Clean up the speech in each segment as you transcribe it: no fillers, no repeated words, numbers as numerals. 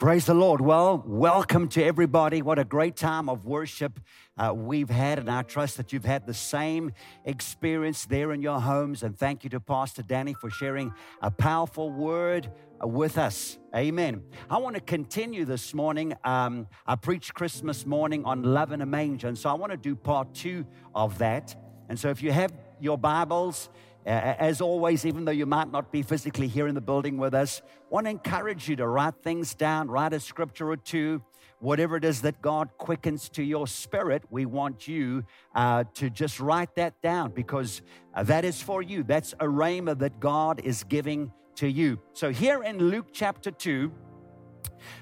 Praise the Lord. Well, welcome to everybody. What a great time of worship we've had, and I trust that you've had the same experience there in your homes. And thank you to Pastor Danny for sharing a powerful word with us. Amen. I want to continue this morning. I preached Christmas morning on love in a manger, and so I want to do part two of that. And so if you have your Bibles, as always, even though you might not be physically here in the building with us, I want to encourage you to write things down, write a scripture or two, whatever it is that God quickens to your spirit. We want you to just write that down, because that is for you. That's a rhema that God is giving to you. So here in Luke chapter 2,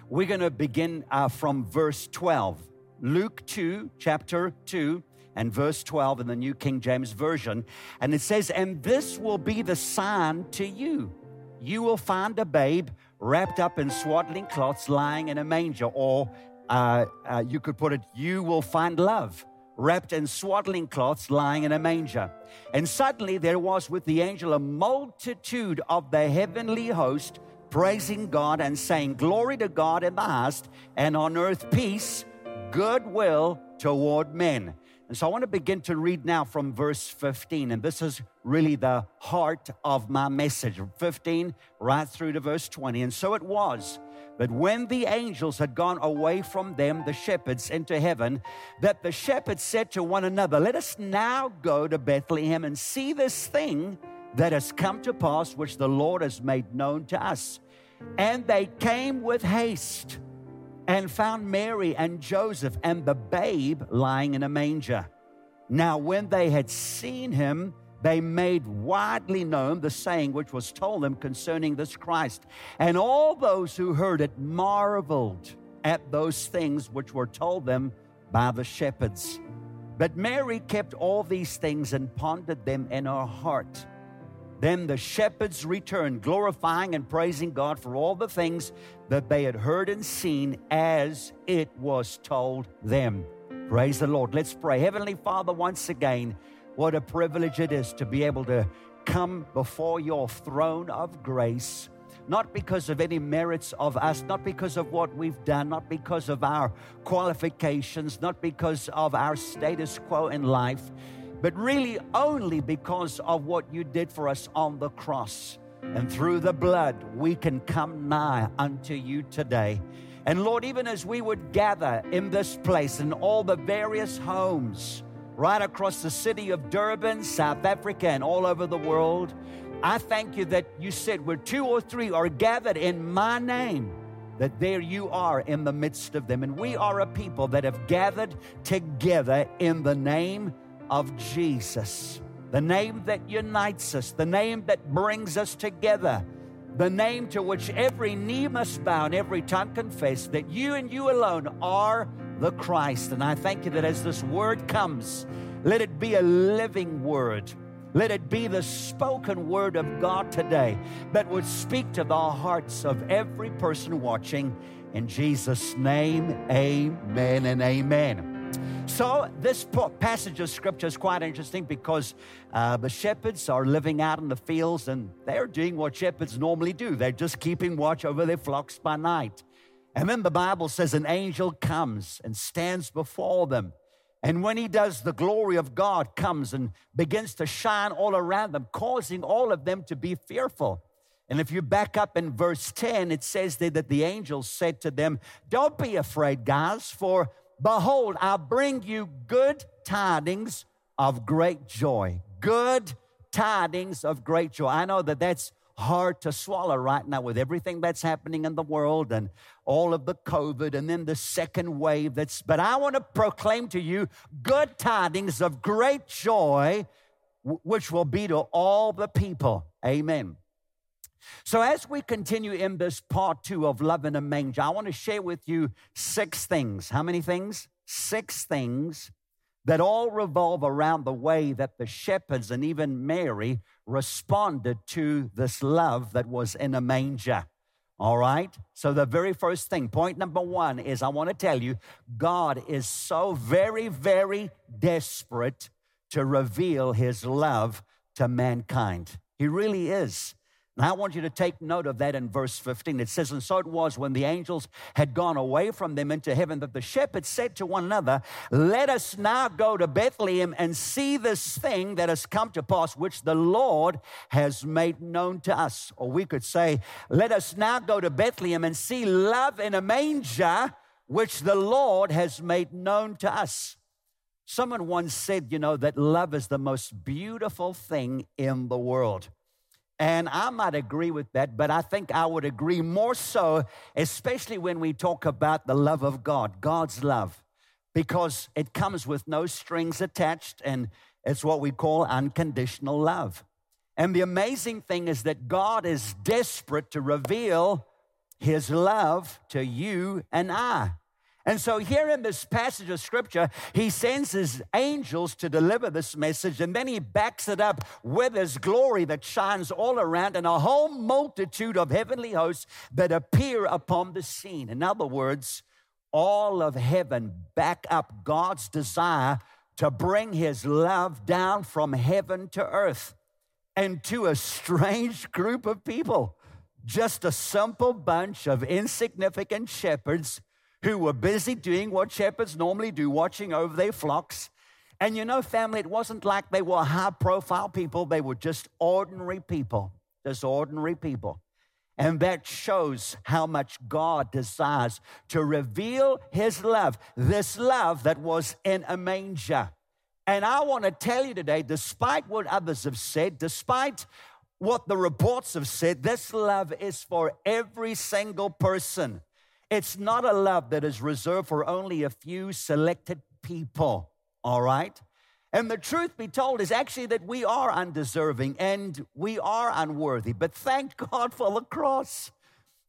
we're going to begin from verse 12. Luke 2, chapter 2. And verse 12 in the New King James Version. And it says, "And this will be the sign to you. You will find a babe wrapped up in swaddling cloths lying in a manger." Or you could put it, "You will find love wrapped in swaddling cloths lying in a manger." And suddenly there was with the angel a multitude of the heavenly host praising God and saying, "Glory to God in the highest, and on earth peace, goodwill toward men." And so I want to begin to read now from verse 15, and this is really the heart of my message, 15 right through to verse 20. "And so it was that when the angels had gone away from them, the shepherds, into heaven, that the shepherds said to one another, 'Let us now go to Bethlehem and see this thing that has come to pass, which the Lord has made known to us.' And they came with haste and found Mary and Joseph and the babe lying in a manger. Now when they had seen him, they made widely known the saying which was told them concerning this Christ. And all those who heard it marveled at those things which were told them by the shepherds. But Mary kept all these things and pondered them in her heart. Then the shepherds returned, glorifying and praising God for all the things that they had heard and seen as it was told them." Praise the Lord. Let's pray. Heavenly Father, once again, what a privilege it is to be able to come before your throne of grace, not because of any merits of us, not because of what we've done, not because of our qualifications, not because of our status quo in life, but really only because of what you did for us on the cross. And through the blood, we can come nigh unto you today. And Lord, even as we would gather in this place and all the various homes right across the city of Durban, South Africa, and all over the world, I thank you that you said where two or three are gathered in my name, that there you are in the midst of them. And we are a people that have gathered together in the name of Jesus, the name that unites us, the name that brings us together, the name to which every knee must bow and every tongue confess that you and you alone are the Christ. And I thank you that as this word comes, let it be a living word. Let it be the spoken word of God today that would speak to the hearts of every person watching. In Jesus' name, amen and amen. So this passage of Scripture is quite interesting because the shepherds are living out in the fields, and they're doing what shepherds normally do. They're just keeping watch over their flocks by night. And then the Bible says an angel comes and stands before them. And when he does, the glory of God comes and begins to shine all around them, causing all of them to be fearful. And if you back up in verse 10, it says there that the angel said to them, "Don't be afraid, guys, for behold, I bring you good tidings of great joy." Good tidings of great joy. I know that that's hard to swallow right now with everything that's happening in the world and all of the COVID and then the second wave. But I want to proclaim to you good tidings of great joy, which will be to all the people. Amen. So as we continue in this part two of Love in a Manger, I want to share with you six things. How many things? Six things that all revolve around the way that the shepherds and even Mary responded to this love that was in a manger. All right? So the very first thing, point number one, is I want to tell you, God is so very, very desperate to reveal his love to mankind. He really is. And I want you to take note of that in verse 15. It says, and so it was when the angels had gone away from them into heaven that the shepherds said to one another, let us now go to Bethlehem and see this thing that has come to pass, which the Lord has made known to us. Or we could say, let us now go to Bethlehem and see love in a manger, which the Lord has made known to us. Someone once said, that love is the most beautiful thing in the world. And I might agree with that, but I think I would agree more so, especially when we talk about the love of God, God's love, because it comes with no strings attached, and it's what we call unconditional love. And the amazing thing is that God is desperate to reveal His love to you and I. And so here in this passage of Scripture, He sends His angels to deliver this message, and then He backs it up with His glory that shines all around and a whole multitude of heavenly hosts that appear upon the scene. In other words, all of heaven back up God's desire to bring His love down from heaven to earth and to a strange group of people, just a simple bunch of insignificant shepherds who were busy doing what shepherds normally do, watching over their flocks. And family, it wasn't like they were high-profile people. They were just ordinary people, And that shows how much God desires to reveal His love, this love that was in a manger. And I want to tell you today, despite what others have said, despite what the reports have said, this love is for every single person. It's not a love that is reserved for only a few selected people, all right? And the truth be told is actually that we are undeserving and we are unworthy, but thank God for the cross.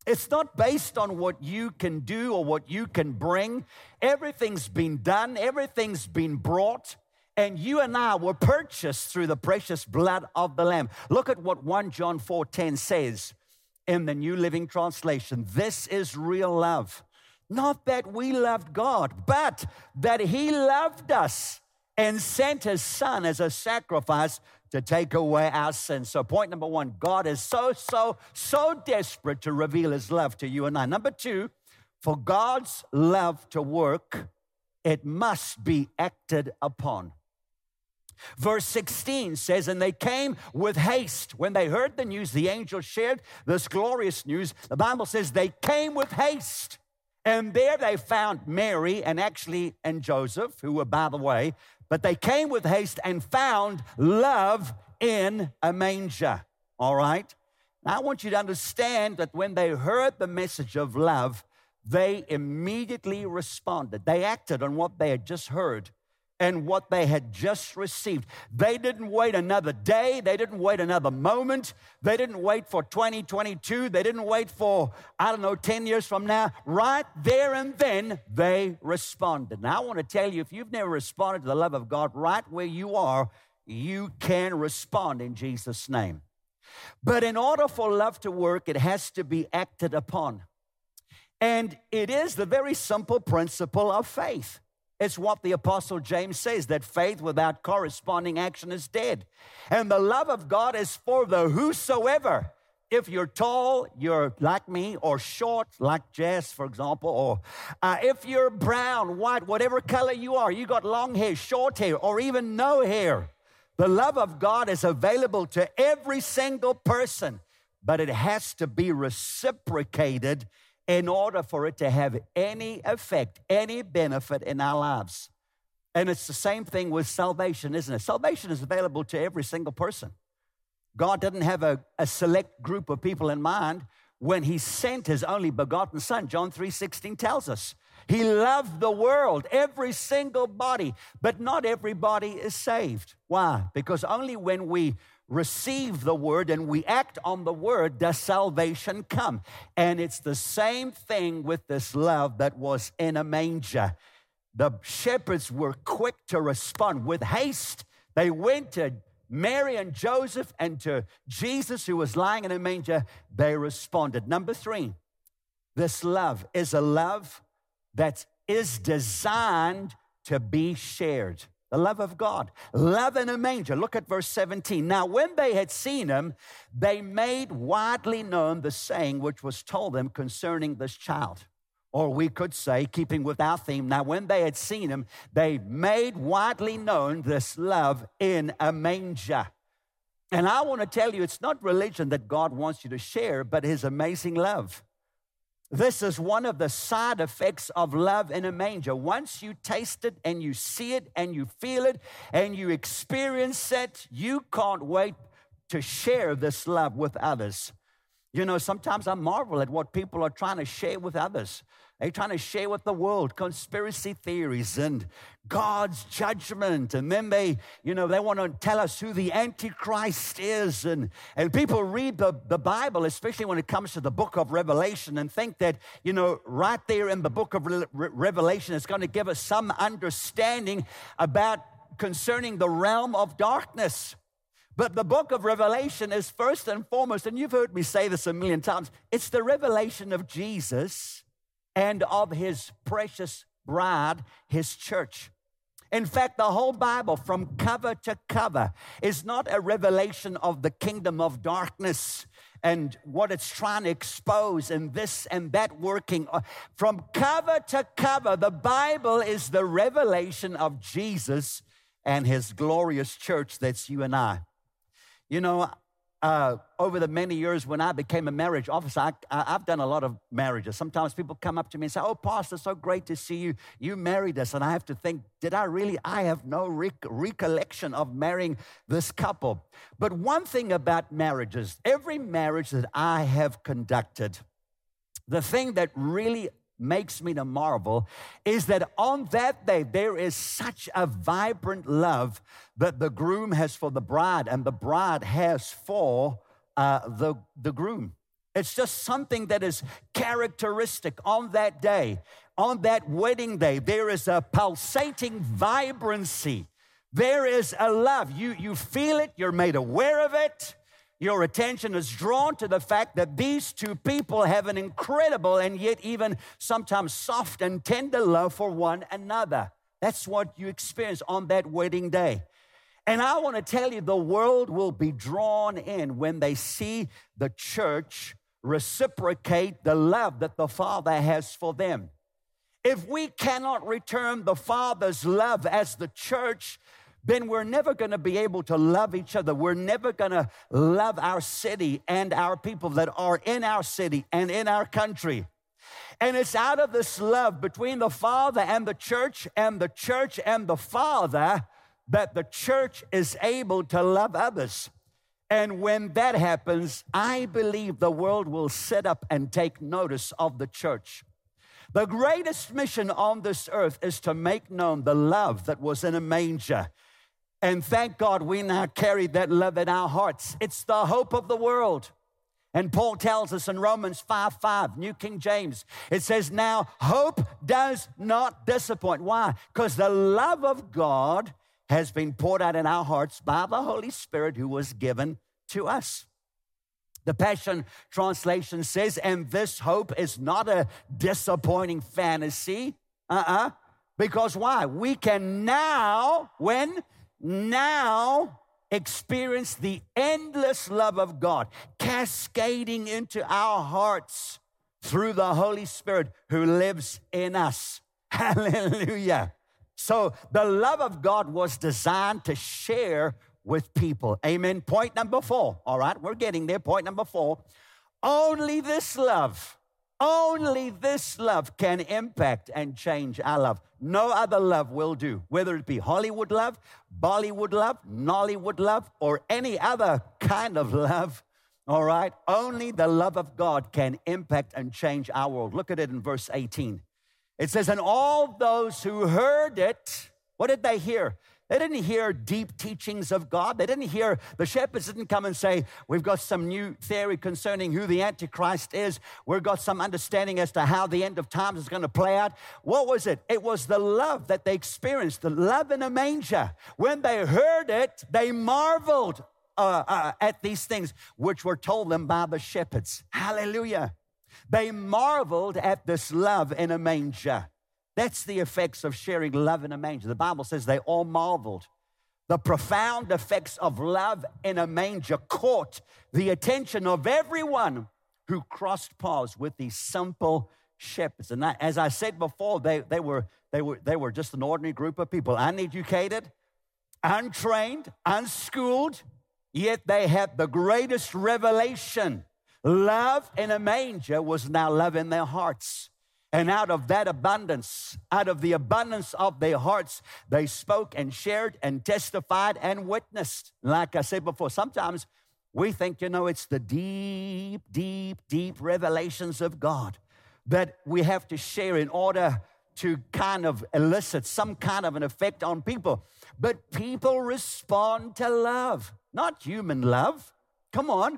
It's not based on what you can do or what you can bring. Everything's been done, everything's been brought, and you and I were purchased through the precious blood of the Lamb. Look at what 1 John 4:10 says. In the New Living Translation, this is real love. Not that we loved God, but that He loved us and sent His Son as a sacrifice to take away our sins. So point number one, God is so desperate to reveal His love to you and I. Number two, for God's love to work, it must be acted upon. Verse 16 says, and they came with haste. When they heard the news, the angel shared this glorious news. The Bible says they came with haste. And there they found Mary and Joseph, who were by the way, but they came with haste and found love in a manger. All right? Now I want you to understand that when they heard the message of love, they immediately responded. They acted on what they had just heard and what they had just received. They didn't wait another day. They didn't wait another moment. They didn't wait for 2022. They didn't wait for, 10 years from now. Right there and then, they responded. Now, I want to tell you, if you've never responded to the love of God right where you are, you can respond in Jesus' name. But in order for love to work, it has to be acted upon. And it is the very simple principle of faith. It's what the Apostle James says, that faith without corresponding action is dead. And the love of God is for the whosoever. If you're tall, you're like me, or short, like Jess, for example, or if you're brown, white, whatever color you are, you got long hair, short hair, or even no hair. The love of God is available to every single person, but it has to be reciprocated in order for it to have any effect, any benefit in our lives. And it's the same thing with salvation, isn't it? Salvation is available to every single person. God didn't have a select group of people in mind when He sent His only begotten Son. John 3:16 tells us He loved the world, every single body, but not everybody is saved. Why? Because only when we receive the Word and we act on the Word does salvation come. And it's the same thing with this love that was in a manger. The shepherds were quick to respond with haste. They went to Mary and Joseph and to Jesus, who was lying in a manger. They responded. Number three, this love is a love that is designed to be shared. The love of God. Love in a manger. Look at verse 17. Now, when they had seen him, they made widely known the saying which was told them concerning this child. Or we could say, keeping with our theme, now when they had seen him, they made widely known this love in a manger. And I want to tell you, it's not religion that God wants you to share, but his amazing love. This is one of the side effects of love in a manger. Once you taste it and you see it and you feel it and you experience it, you can't wait to share this love with others. You know, sometimes I marvel at what people are trying to share with others. They're trying to share with the world conspiracy theories and God's judgment. And then they want to tell us who the Antichrist is. And people read the Bible, especially when it comes to the book of Revelation, and think that, you know, right there in the book of Revelation, it's going to give us some understanding concerning the realm of darkness. But the book of Revelation is first and foremost, and you've heard me say this a million times, it's the revelation of Jesus and of his precious bride, his church. In fact, the whole Bible from cover to cover is not a revelation of the kingdom of darkness and what it's trying to expose and this and that working. From cover to cover, the Bible is the revelation of Jesus and his glorious church. That's you and I. You know, over the many years when I became a marriage officer, I've done a lot of marriages. Sometimes people come up to me and say, oh, Pastor, so great to see you. You married us. And I have to think, I have no recollection of marrying this couple. But one thing about marriages, every marriage that I have conducted, the thing that really makes me to marvel is that on that day, there is such a vibrant love that the groom has for the bride and the bride has for the groom. It's just something that is characteristic on that day. On that wedding day, there is a pulsating vibrancy. There is a love. You feel it. You're made aware of it. Your attention is drawn to the fact that these two people have an incredible and yet even sometimes soft and tender love for one another. That's what you experience on that wedding day. And I want to tell you, the world will be drawn in when they see the church reciprocate the love that the Father has for them. If we cannot return the Father's love as the church, then we're never going to be able to love each other. We're never going to love our city and our people that are in our city and in our country. And it's out of this love between the Father and the church and the church and the Father that the church is able to love others. And when that happens, I believe the world will sit up and take notice of the church. The greatest mission on this earth is to make known the love that was in a manger. And thank God we now carry that love in our hearts. It's the hope of the world. And Paul tells us in Romans 5:5, New King James, it says, now hope does not disappoint. Why? Because the love of God has been poured out in our hearts by the Holy Spirit who was given to us. The Passion Translation says, and this hope is not a disappointing fantasy. Because why? We can now experience the endless love of God cascading into our hearts through the Holy Spirit who lives in us. Hallelujah. So the love of God was designed to share with people. Amen. Point number 4. All right, we're getting there. Point number 4. Only this love can impact and change our love. No other love will do, whether it be Hollywood love, Bollywood love, Nollywood love, or any other kind of love. All right, only the love of God can impact and change our world. Look at it in verse 18. It says, and all those who heard it, what did they hear? They didn't hear deep teachings of God. They didn't hear, the shepherds didn't come and say, we've got some new theory concerning who the Antichrist is. We've got some understanding as to how the end of times is going to play out. What was it? It was the love that they experienced, the love in a manger. When they heard it, they marveled at these things which were told them by the shepherds. Hallelujah. They marveled at this love in a manger. That's the effects of sharing love in a manger. The Bible says they all marveled. The profound effects of love in a manger caught the attention of everyone who crossed paths with these simple shepherds. And as I said before, they were just an ordinary group of people, uneducated, untrained, unschooled, yet they had the greatest revelation. Love in a manger was now love in their hearts. And out of that abundance, out of the abundance of their hearts, they spoke and shared and testified and witnessed. Like I said before, sometimes we think, it's the deep, deep, deep revelations of God that we have to share in order to kind of elicit some kind of an effect on people. But people respond to love, not human love. Come on.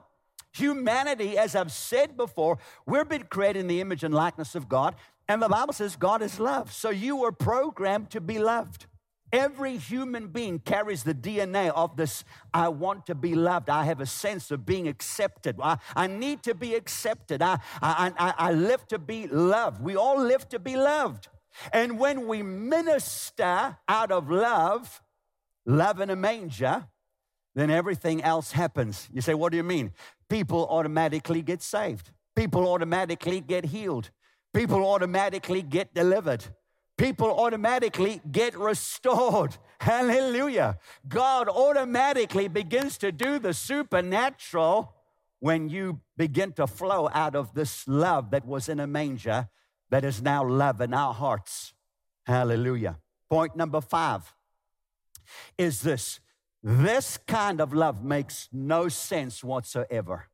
Humanity, as I've said before, we've been created in the image and likeness of God. And the Bible says God is love. So you were programmed to be loved. Every human being carries the DNA of this, I want to be loved. I have a sense of being accepted. I need to be accepted. I live to be loved. We all live to be loved. And when we minister out of love, love in a manger, then everything else happens. You say, what do you mean? People automatically get saved. People automatically get healed. People automatically get delivered. People automatically get restored. Hallelujah. God automatically begins to do the supernatural when you begin to flow out of this love that was in a manger that is now love in our hearts. Hallelujah. Point number 5 is this. This kind of love makes no sense whatsoever.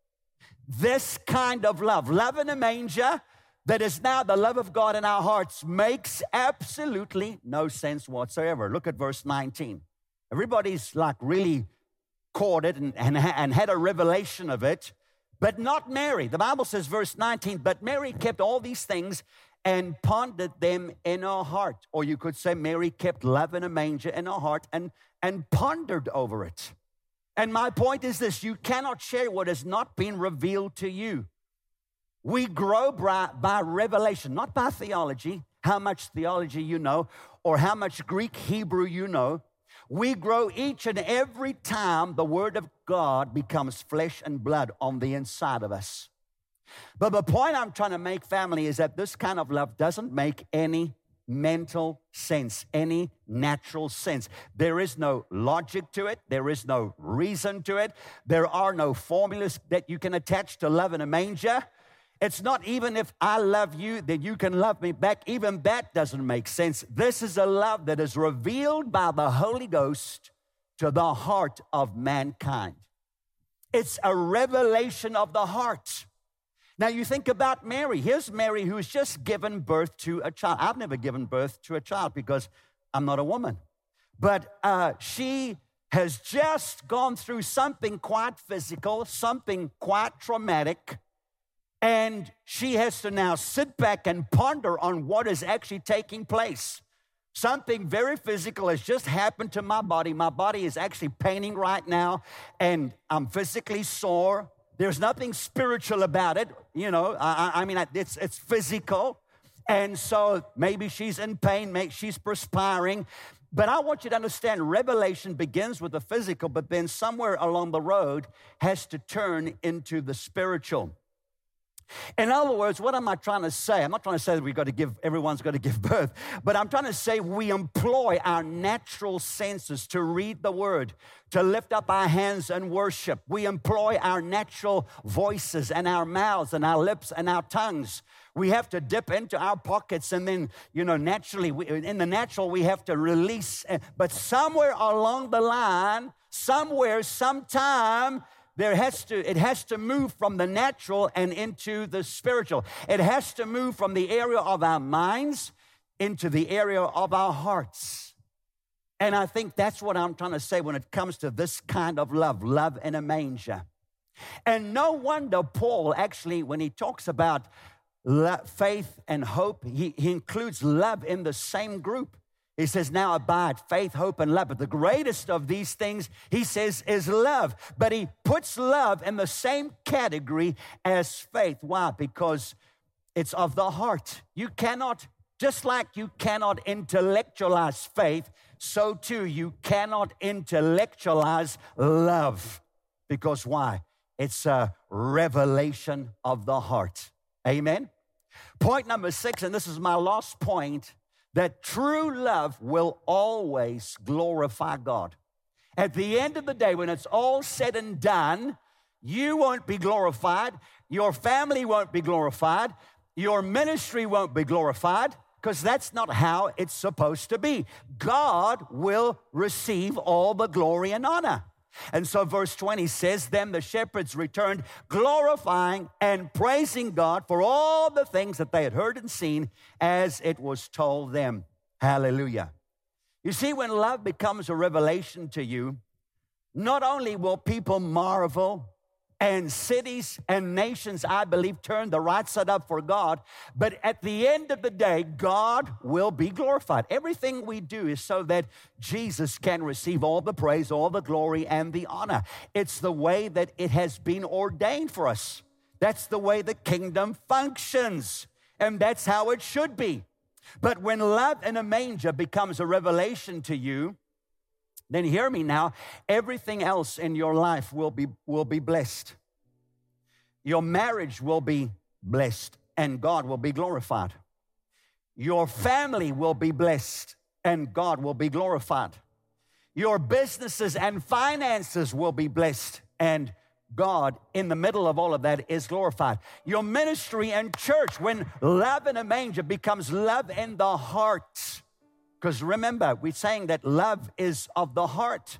This kind of love in a manger that is now the love of God in our hearts makes absolutely no sense whatsoever. Look at verse 19. Everybody's like really caught it and had a revelation of it, but not Mary. The Bible says, verse 19, but Mary kept all these things and pondered them in her heart. Or you could say Mary kept love in a manger in her heart and pondered over it. And my point is this, you cannot share what has not been revealed to you. We grow by revelation, not by theology, how much theology you know, or how much Greek, Hebrew you know. We grow each and every time the Word of God becomes flesh and blood on the inside of us. But the point I'm trying to make, family, is that this kind of love doesn't make any mental sense, any natural sense. There is no logic to it. There is no reason to it. There are no formulas that you can attach to love in a manger. It's not even if I love you, then you can love me back. Even that doesn't make sense. This is a love that is revealed by the Holy Ghost to the heart of mankind. It's a revelation of the heart. Now, you think about Mary. Here's Mary who's just given birth to a child. I've never given birth to a child because I'm not a woman. But she has just gone through something quite physical, something quite traumatic, and she has to now sit back and ponder on what is actually taking place. Something very physical has just happened to my body. My body is actually paining right now, and I'm physically sore. There's nothing spiritual about it, I mean, it's physical. And so maybe she's in pain, maybe she's perspiring. But I want you to understand, revelation begins with the physical, but then somewhere along the road has to turn into the spiritual. In other words, what am I trying to say? I'm not trying to say that everyone's got to give birth, but I'm trying to say we employ our natural senses to read the Word, to lift up our hands and worship. We employ our natural voices and our mouths and our lips and our tongues. We have to dip into our pockets and then, naturally, we have to release. But somewhere along the line, sometime, it has to move from the natural and into the spiritual. It has to move from the area of our minds into the area of our hearts. And I think that's what I'm trying to say when it comes to this kind of love in a manger. And no wonder Paul actually, when he talks about faith and hope, he includes love in the same group. He says, now abide faith, hope, and love. But the greatest of these things, he says, is love. But he puts love in the same category as faith. Why? Because it's of the heart. You cannot Just like you cannot intellectualize faith, so too you cannot intellectualize love. Because why? It's a revelation of the heart. Amen? Point number 6, and this is my last point, that true love will always glorify God. At the end of the day, when it's all said and done, you won't be glorified, your family won't be glorified, your ministry won't be glorified, because that's not how it's supposed to be. God will receive all the glory and honor. And so verse 20 says, then the shepherds returned, glorifying and praising God for all the things that they had heard and seen as it was told them. Hallelujah. You see, when love becomes a revelation to you, not only will people marvel, and cities and nations, I believe, turn the right side up for God. But at the end of the day, God will be glorified. Everything we do is so that Jesus can receive all the praise, all the glory, and the honor. It's the way that it has been ordained for us. That's the way the kingdom functions, and that's how it should be. But when love in a manger becomes a revelation to you, then hear me now, everything else in your life will be blessed. Your marriage will be blessed and God will be glorified. Your family will be blessed and God will be glorified. Your businesses and finances will be blessed and God, in the middle of all of that, is glorified. Your ministry and church, when love in a manger becomes love in the heart. Because remember, we're saying that love is of the heart.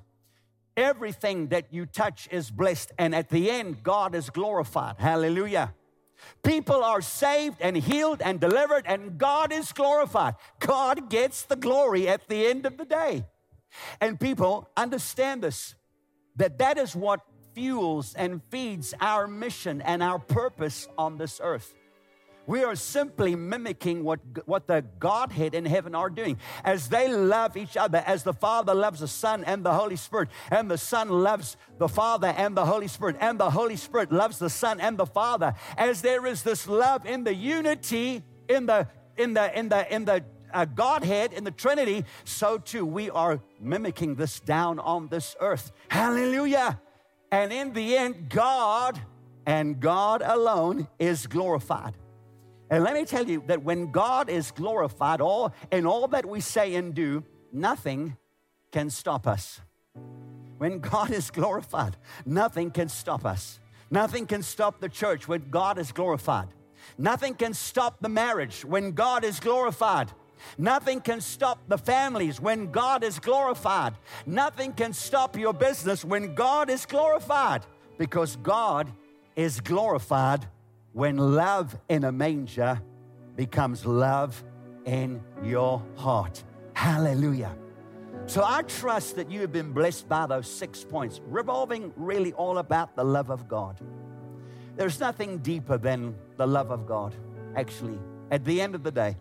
Everything that you touch is blessed. And at the end, God is glorified. Hallelujah. People are saved and healed and delivered, and God is glorified. God gets the glory at the end of the day. And people understand this, that is what fuels and feeds our mission and our purpose on this earth. We are simply mimicking what the Godhead in heaven are doing. As they love each other, as the Father loves the Son and the Holy Spirit, and the Son loves the Father and the Holy Spirit, and the Holy Spirit loves the Son and the Father. As there is this love in the unity, in the Godhead, in the Trinity, so too we are mimicking this down on this earth. Hallelujah. And in the end, God and God alone is glorified. And let me tell you that when God is glorified, all that we say and do, nothing can stop us. When God is glorified, nothing can stop us. Nothing can stop the church when God is glorified. Nothing can stop the marriage when God is glorified. Nothing can stop the families when God is glorified. Nothing can stop your business when God is glorified, because God is glorified when love in a manger becomes love in your heart. Hallelujah. So I trust that you have been blessed by those 6 points, revolving really all about the love of God. There's nothing deeper than the love of God, actually, at the end of the day.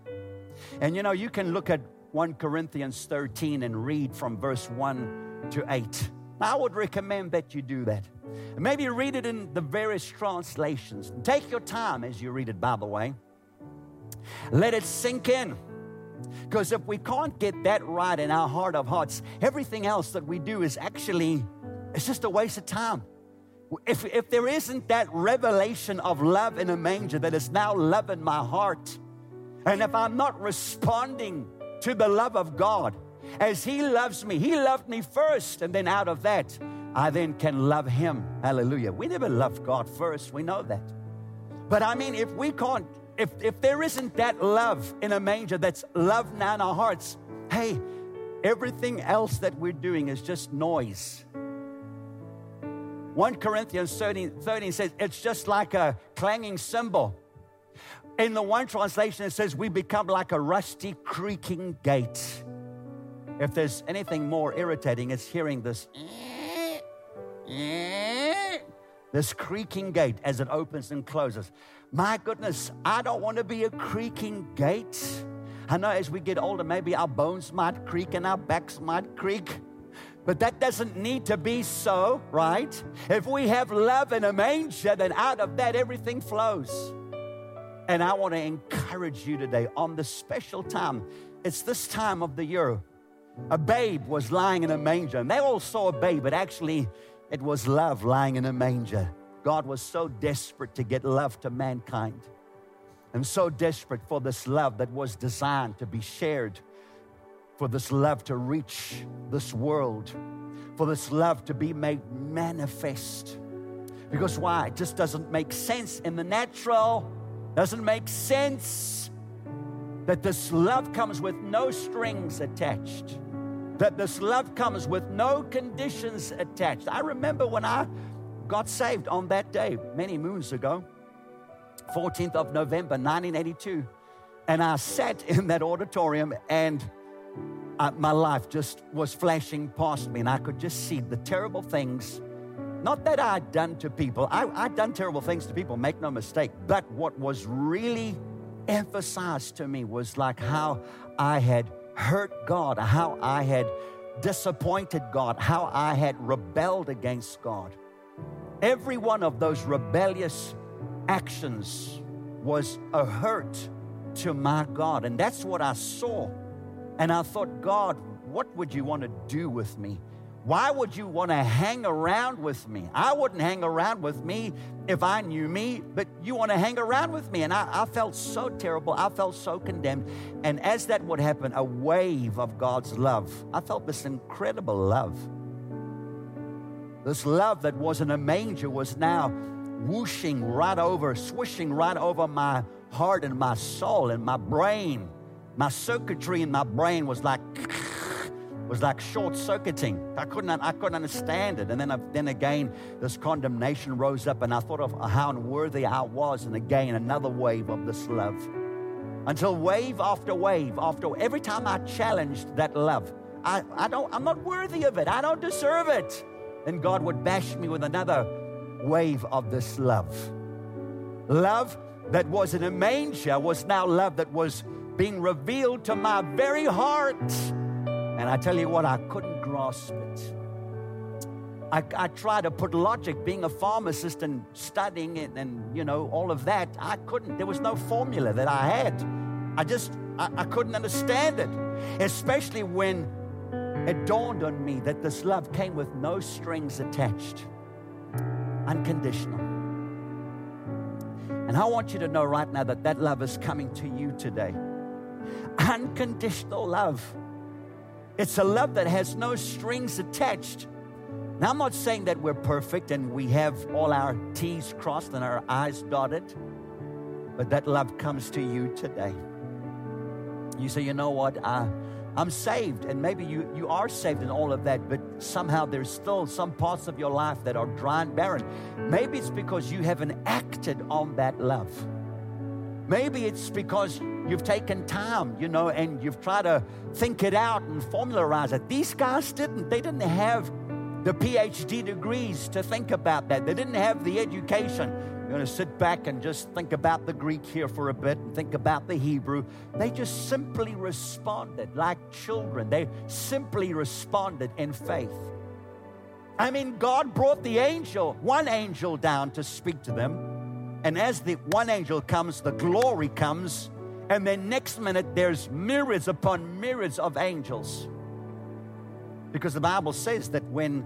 And you know, you can look at 1 Corinthians 13 and read from verse 1 to 8. I would recommend that you do that. Maybe read it in the various translations. Take your time as you read it, by the way. Let it sink in. Because if we can't get that right in our heart of hearts, everything else that we do is actually, it's just a waste of time. If there isn't that revelation of love in a manger that is now love in my heart, and if I'm not responding to the love of God, as He loves me, He loved me first, and then out of that, I then can love Him. Hallelujah. We never loved God first, we know that. But I mean, if we can't, if there isn't that love in a manger, that's love now in our hearts, hey, everything else that we're doing is just noise. 1 Corinthians 13 says, it's just like a clanging cymbal. In the one translation, it says, we become like a rusty, creaking gate. If there's anything more irritating, it's hearing this creaking gate as it opens and closes. My goodness, I don't want to be a creaking gate. I know as we get older, maybe our bones might creak and our backs might creak, but that doesn't need to be so, right? If we have love in a manger, then out of that everything flows. And I want to encourage you today on this special time. It's this time of the year. A babe was lying in a manger. And they all saw a babe, but actually it was love lying in a manger. God was so desperate to get love to mankind, and so desperate for this love that was designed to be shared, for this love to reach this world, for this love to be made manifest. Because why? It just doesn't make sense in the natural. Doesn't make sense that this love comes with no strings attached, that this love comes with no conditions attached. I remember when I got saved on that day, many moons ago, 14th of November, 1982, and I sat in that auditorium and my life just was flashing past me, and I could just see the terrible things. Not that I'd done to people. I'd done terrible things to people, make no mistake. But what was really emphasized to me was like how I had hurt God, how I had disappointed God, how I had rebelled against God. Every one of those rebellious actions was a hurt to my God. And that's what I saw. And I thought, God, what would you want to do with me? Why would you want to hang around with me? I wouldn't hang around with me if I knew me, but you want to hang around with me. And I felt so terrible. I felt so condemned. And as that would happen, a wave of God's love. I felt this incredible love. This love that was in a manger was now whooshing right over, swishing right over my heart and my soul and my brain. My circuitry in my brain was like short-circuiting. I couldn't understand it. And then again, this condemnation rose up, and I thought of how unworthy I was. And again, another wave of this love. Until wave after every time I challenged that love, I'm not worthy of it. I don't deserve it. Then God would bash me with another wave of this love. Love that was in a manger was now love that was being revealed to my very heart. And I tell you what, I couldn't grasp it. I tried to put logic, being a pharmacist and studying it and, all of that. I couldn't. There was no formula that I had. I couldn't understand it, especially when it dawned on me that this love came with no strings attached, unconditional. And I want you to know right now that that love is coming to you today. Unconditional love. It's a love that has no strings attached. Now, I'm not saying that we're perfect and we have all our T's crossed and our I's dotted, but that love comes to you today. You say, you know what, I'm saved, and maybe you are saved and all of that, but somehow there's still some parts of your life that are dry and barren. Maybe it's because you haven't acted on that love. Maybe it's because you've taken time, and you've tried to think it out and formularize it. These guys didn't. They didn't have the PhD degrees to think about that. They didn't have the education. You're going to sit back and just think about the Greek here for a bit and think about the Hebrew. They just simply responded like children. They simply responded in faith. I mean, God brought one angel down to speak to them. And as the one angel comes, the glory comes. And then next minute, there's myriads upon myriads of angels. Because the Bible says that when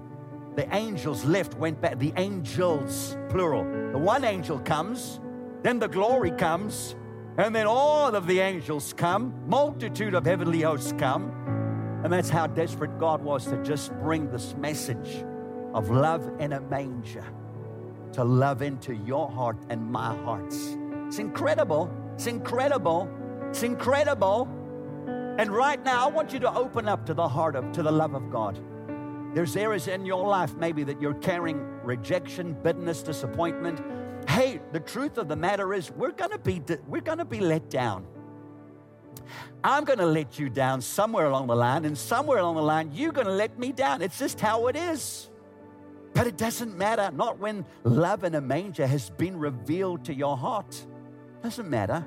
the angels left, went back, the angels, plural. The one angel comes, then the glory comes, and then all of the angels come, multitude of heavenly hosts come. And that's how desperate God was to just bring this message of love in a manger, to love into your heart and my hearts. It's incredible. It's incredible. It's incredible. And right now, I want you to open up to the heart of, to the love of God. There's areas in your life maybe that you're carrying rejection, bitterness, disappointment. Hey, the truth of the matter is we're going to be let down. I'm going to let you down somewhere along the line, and somewhere along the line, you're going to let me down. It's just how it is. But it doesn't matter, not when love in a manger has been revealed to your heart. Doesn't matter.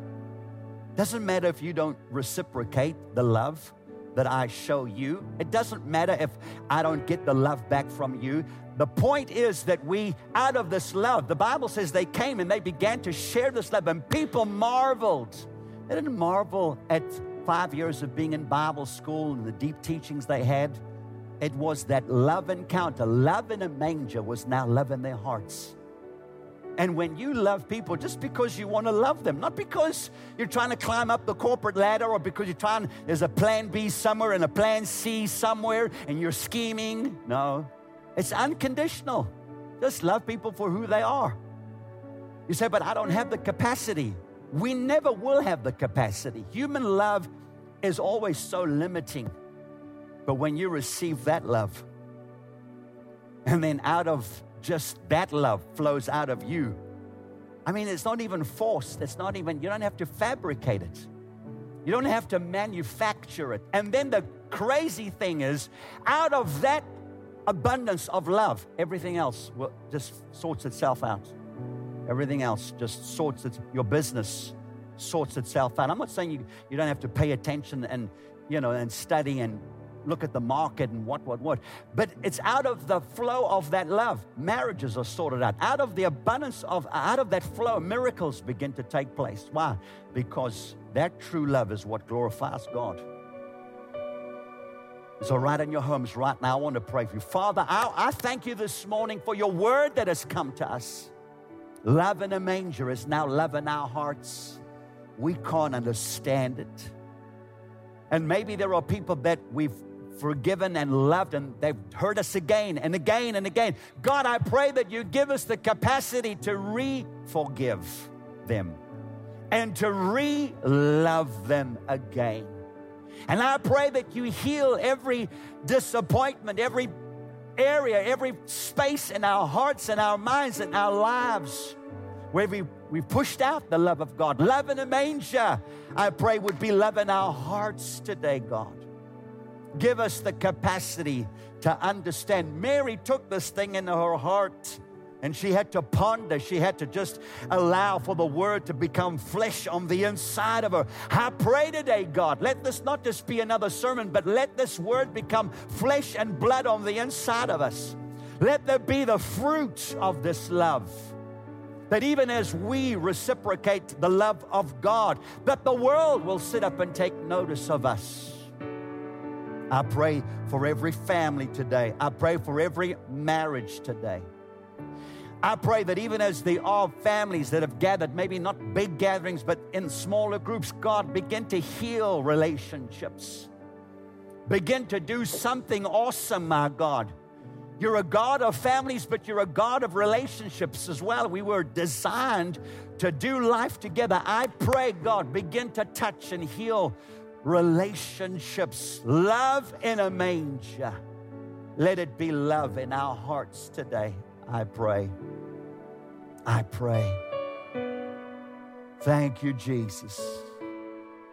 Doesn't matter if you don't reciprocate the love. that I show you. It doesn't matter if I don't get the love back from you. The point is that we, out of this love, the Bible says they came and they began to share this love, and people marveled. They didn't marvel at 5 years of being in Bible school and the deep teachings they had. It was that love encounter. Love in a manger was now love in their hearts. And when you love people, just because you want to love them, not because you're trying to climb up the corporate ladder or because you're trying, there's a plan B somewhere and a plan C somewhere and you're scheming. No, it's unconditional. Just love people for who they are. You say, but I don't have the capacity. We never will have the capacity. Human love is always so limiting. But when you receive that love, and then out of just that love flows out of you. I mean, it's not even forced. It's not even, you don't have to fabricate it. You don't have to manufacture it. And then the crazy thing is, out of that abundance of love, everything else just sorts itself out. Everything else just sorts it. Your business sorts itself out. I'm not saying you don't have to pay attention and, you know, and study and look at the market and what. But it's out of the flow of that love. Marriages are sorted out. Out of the abundance of, out of that flow, miracles begin to take place. Why? Because that true love is what glorifies God. So right in your homes right now, I want to pray for you. Father, I thank you this morning for your word that has come to us. Love in a manger is now love in our hearts. We can't understand it. And maybe there are people that we've forgiven and loved, and they've hurt us again and again and again. God, I pray that you give us the capacity to re-forgive them and to re-love them again. And I pray that you heal every disappointment, every area, every space in our hearts and our minds and our lives where we've pushed out the love of God. Love in a manger, I pray, would be love in our hearts today, God. Give us the capacity to understand. Mary took this thing into her heart and she had to ponder. She had to just allow for the word to become flesh on the inside of her. I pray today, God, let this not just be another sermon, but let this word become flesh and blood on the inside of us. Let there be the fruit of this love. That even as we reciprocate the love of God, that the world will sit up and take notice of us. I pray for every family today. I pray for every marriage today. I pray that even as there are families that have gathered, maybe not big gatherings, but in smaller groups, God, begin to heal relationships. Begin to do something awesome, my God. You're a God of families, but you're a God of relationships as well. We were designed to do life together. I pray, God, begin to touch and heal relationships. Love in a manger. Let it be love in our hearts today, I pray. I pray. Thank you, Jesus.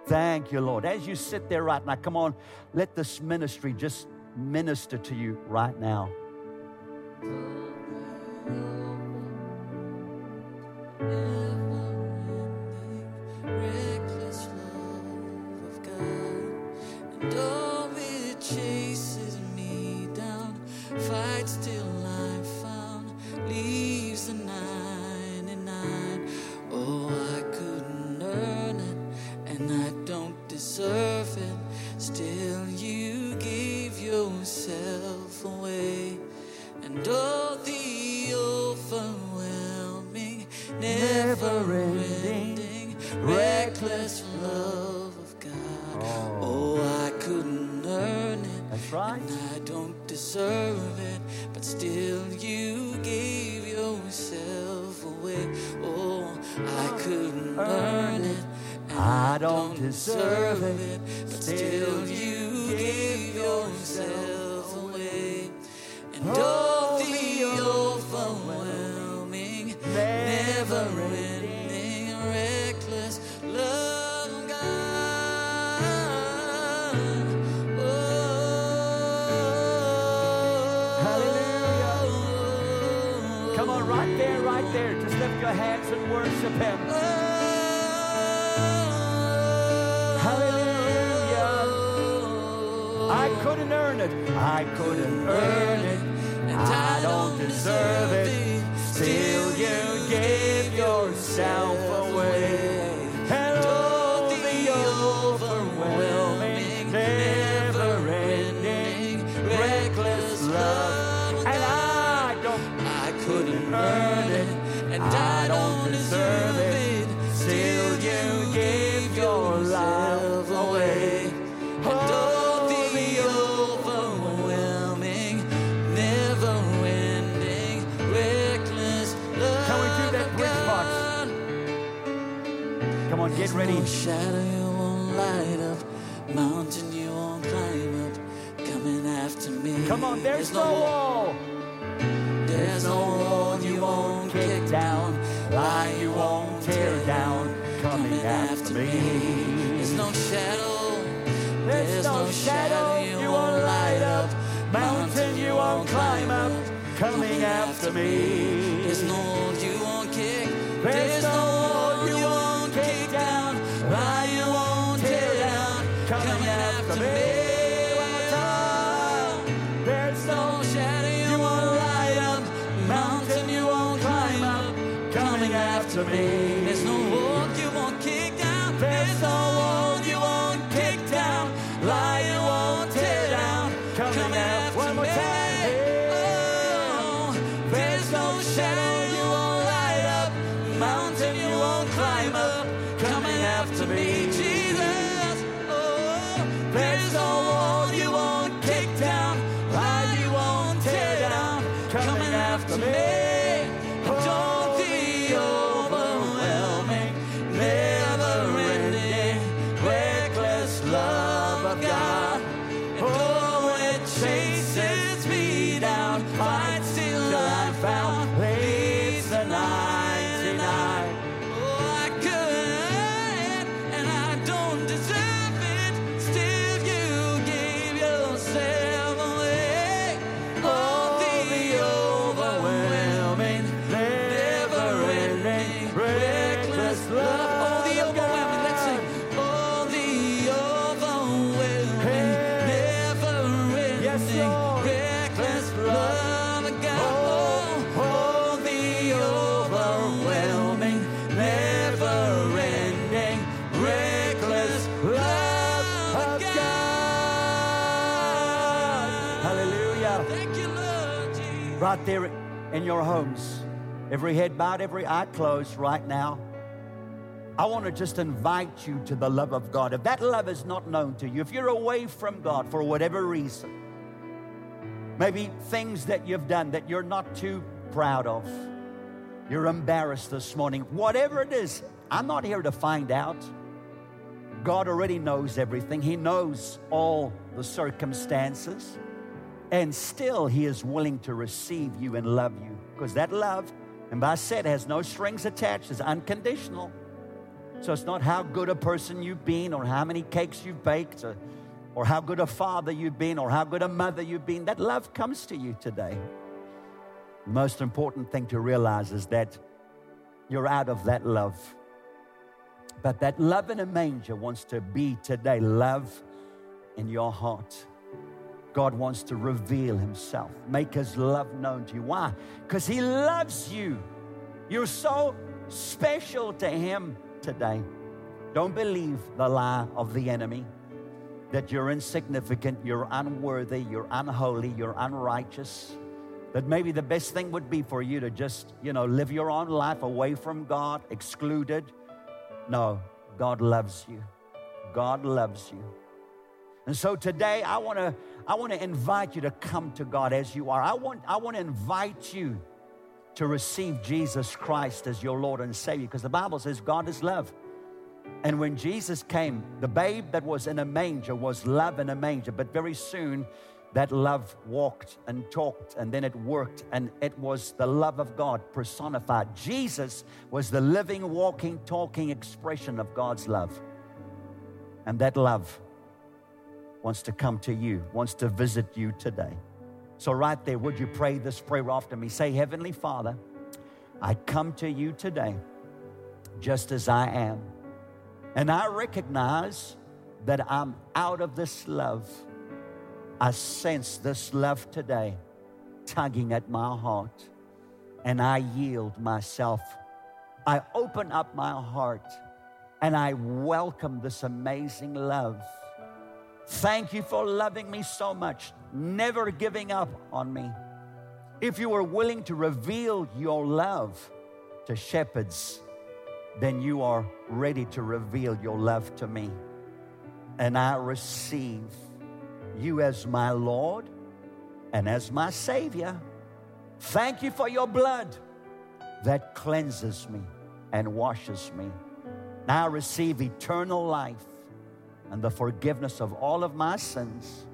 Thank you, Lord. As you sit there right now, come on, let this ministry just minister to you right now. Hallelujah. I couldn't earn it. I couldn't earn it. And I don't deserve it. Still you gave yourself away. And oh, the overwhelming, never-ending, reckless love. And I couldn't earn it. And I don't deserve it. Still you gave your love away. And oh, the overwhelming, never-ending, reckless love. Can we do that bridge box? Come on, get ready. No shadow you won't light up, mountain you won't climb up, coming after me. Come on, there's no wall. There's no wall you won't kick down, lie you won't tear down, coming after me. There's no shadow, there's no shadow you won't light up, mountain you won't climb up, coming after me. There's no wall you won't kick, there's no wall you won't kick down, lie you won't tear down, coming after me. To me. There's no wall you won't kick down. There's no wall you won't kick down. Lie you won't tear down. Coming after one more time. Oh, there's no shadow you won't light up. Mountain you won't climb up. Coming after me, Jesus. Oh, there's no wall you won't kick down. Lie you won't tear down. Coming after me. Right there in your homes, every head bowed, every eye closed right now, I want to just invite you to the love of God. If that love is not known to you, if you're away from God for whatever reason, maybe things that you've done that you're not too proud of, you're embarrassed this morning, whatever it is, I'm not here to find out. God already knows everything. He knows all the circumstances. And still, He is willing to receive you and love you. Because that love, and I said, has no strings attached. It's unconditional. So it's not how good a person you've been or how many cakes you've baked or how good a father you've been or how good a mother you've been. That love comes to you today. The most important thing to realize is that you're out of that love. But that love in a manger wants to be today love in your heart. God wants to reveal Himself, make His love known to you. Why? Because He loves you. You're so special to Him today. Don't believe the lie of the enemy that you're insignificant, you're unworthy, you're unholy, you're unrighteous, that maybe the best thing would be for you to just, live your own life away from God, excluded. No, God loves you. God loves you. And so today, I want to invite you to come to God as you are. I want to invite you to receive Jesus Christ as your Lord and Savior, because the Bible says God is love. And when Jesus came, the babe that was in a manger was love in a manger. But very soon, that love walked and talked, and then it worked, and it was the love of God personified. Jesus was the living, walking, talking expression of God's love. And that love wants to come to you, wants to visit you today. So right there, would you pray this prayer after me? Say, Heavenly Father, I come to you today just as I am. And I recognize that I'm out of this love. I sense this love today tugging at my heart, and I yield myself. I open up my heart and I welcome this amazing love. Thank you for loving me so much, never giving up on me. If you are willing to reveal your love to shepherds, then you are ready to reveal your love to me. And I receive you as my Lord and as my Savior. Thank you for your blood that cleanses me and washes me. Now I receive eternal life and the forgiveness of all of my sins.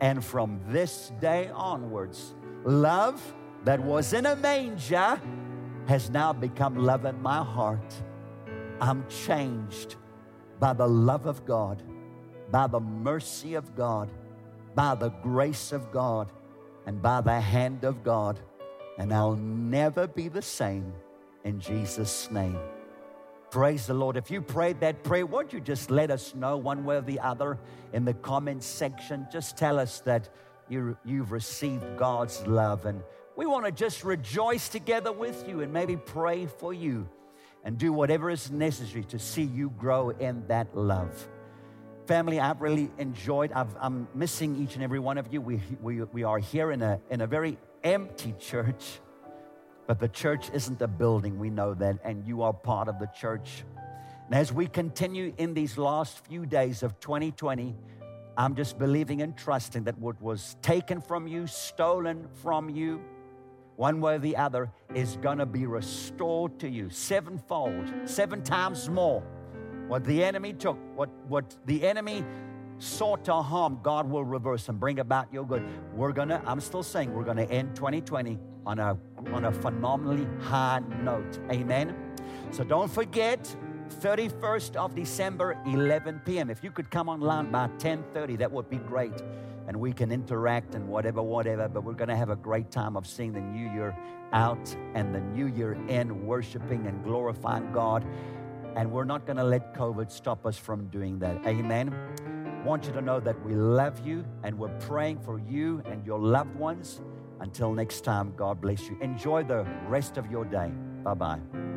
And from this day onwards, love that was in a manger has now become love in my heart. I'm changed by the love of God, by the mercy of God, by the grace of God, and by the hand of God. And I'll never be the same, in Jesus' name. Praise the Lord. If you prayed that prayer, won't you just let us know one way or the other in the comment section? Just tell us that you've received God's love. And we want to just rejoice together with you and maybe pray for you and do whatever is necessary to see you grow in that love. Family, I've really enjoyed. I'm missing each and every one of you. We are here in a very empty church, but the church isn't a building. We know that, and you are part of the church. And as we continue in these last few days of 2020, I'm just believing and trusting that what was taken from you, stolen from you, one way or the other, is going to be restored to you sevenfold, 7 times more. What the enemy took, what the enemy sought to harm, God will reverse and bring about your good. I'm still saying we're gonna end 2020 on a phenomenally high note. Amen. So don't forget, 31st of December, 11 p.m. If you could come online by 10:30, that would be great. And we can interact and whatever, but we're going to have a great time of seeing the new year out and the new year in, worshiping and glorifying God. And we're not going to let COVID stop us from doing that. Amen. I want you to know that we love you and we're praying for you and your loved ones. Until next time, God bless you. Enjoy the rest of your day. Bye-bye.